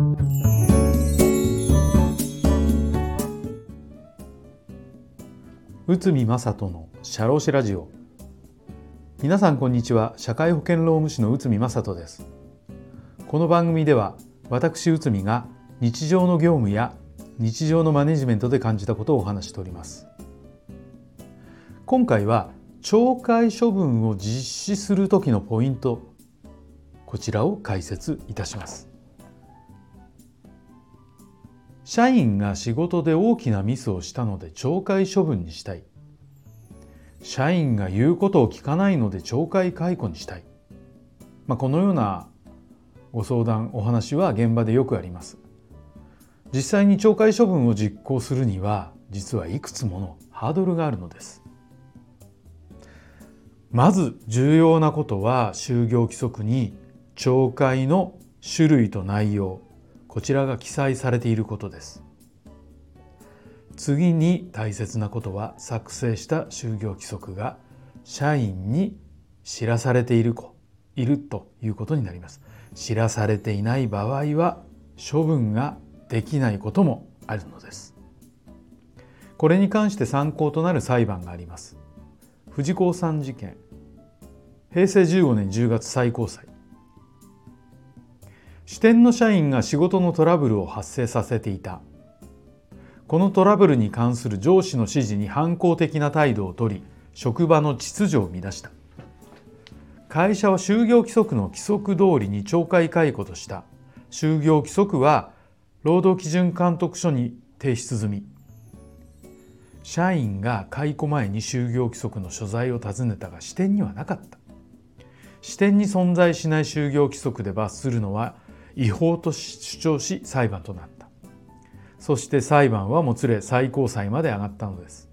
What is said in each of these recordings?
宇見正人の社労士ラジオ。皆さんこんにちは。社会保険労務士の宇見正人です。この番組では私宇見が日常の業務や日常のマネジメントで感じたことをお話しております。今回は懲戒処分を実施する時のポイント、こちらを解説いたします。社員が仕事で大きなミスをしたので懲戒処分にしたい。社員が言うことを聞かないので懲戒解雇にしたい。このようなご相談、お話は現場でよくあります。実際に懲戒処分を実行するには、実はいくつものハードルがあるのです。まず重要なことは、就業規則に懲戒の種類と内容、こちらが記載されていることです。次に大切なことは、作成した就業規則が社員に知らされているということになります。知らされていない場合は処分ができないこともあるのです。これに関して参考となる裁判があります。藤子さん事件、平成15年10月最高裁。支店の社員が仕事のトラブルを発生させていた。このトラブルに関する上司の指示に反抗的な態度をとり、職場の秩序を乱した。会社は就業規則の規則通りに懲戒解雇とした。就業規則は労働基準監督署に提出済み。社員が解雇前に就業規則の所在を尋ねたが、支店にはなかった。支店に存在しない就業規則で罰するのは違法と主張し、裁判となった。そして裁判はもつれ最高裁まで上がったのです。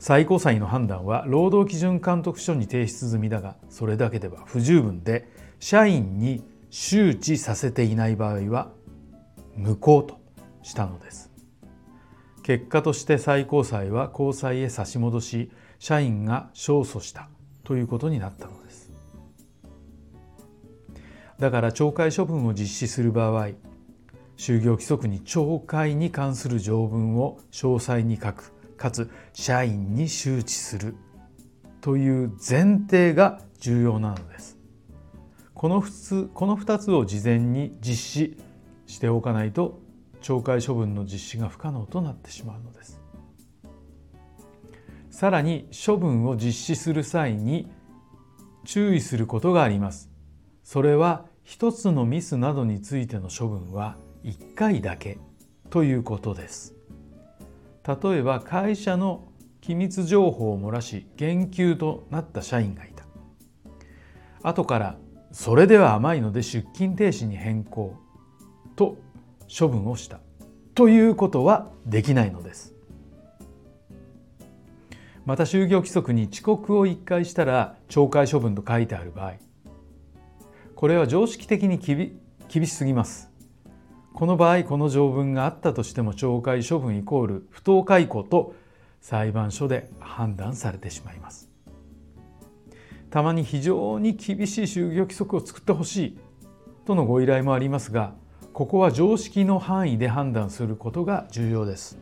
最高裁の判断は労働基準監督署に提出済みだが、それだけでは不十分で、社員に周知させていない場合は無効としたのです。結果として最高裁は高裁へ差し戻し、社員が勝訴したということになったのです。だから懲戒処分を実施する場合、就業規則に懲戒に関する条文を詳細に書く、かつ社員に周知するという前提が重要なのです。この2つを事前に実施しておかないと、懲戒処分の実施が不可能となってしまうのです。さらに処分を実施する際に注意することがあります。それは一つのミスなどについての処分は1回だけということです。例えば会社の機密情報を漏らし減給となった社員がいた。後からそれでは甘いので出勤停止に変更と処分をしたということはできないのです。また就業規則に遅刻を1回したら懲戒処分と書いてある場合、これは常識的に厳しすぎます。この場合、この条文があったとしても懲戒処分イコール不当解雇と裁判所で判断されてしまいます。たまに非常に厳しい就業規則を作ってほしいとのご依頼もありますが、ここは常識の範囲で判断することが重要です。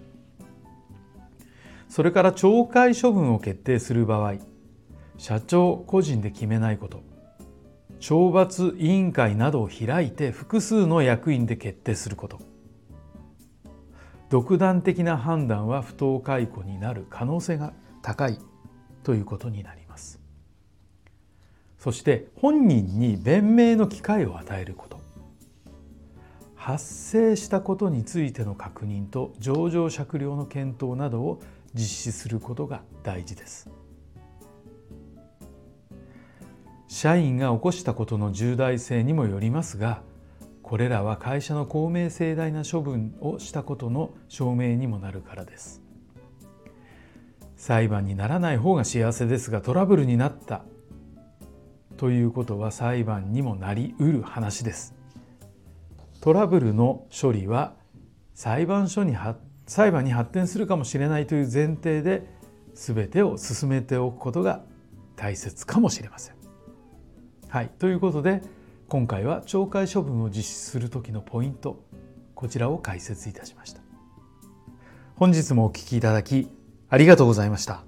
それから懲戒処分を決定する場合、社長個人で決めないこと、懲罰委員会などを開いて複数の役員で決定すること、独断的な判断は不当解雇になる可能性が高いということになります。そして本人に弁明の機会を与えること、発生したことについての確認と情状酌量の検討などを実施することが大事です。社員が起こしたことの重大性にもよりますが、これらは会社の公明正大な処分をしたことの証明にもなるからです。裁判にならない方が幸せですが、トラブルになったということは裁判にもなりうる話です。トラブルの処理は裁判に発展するかもしれないという前提で全てを進めておくことが大切かもしれません。ということで、今回は懲戒処分を実施する時のポイント、こちらを解説いたしました。本日もお聞きいただきありがとうございました。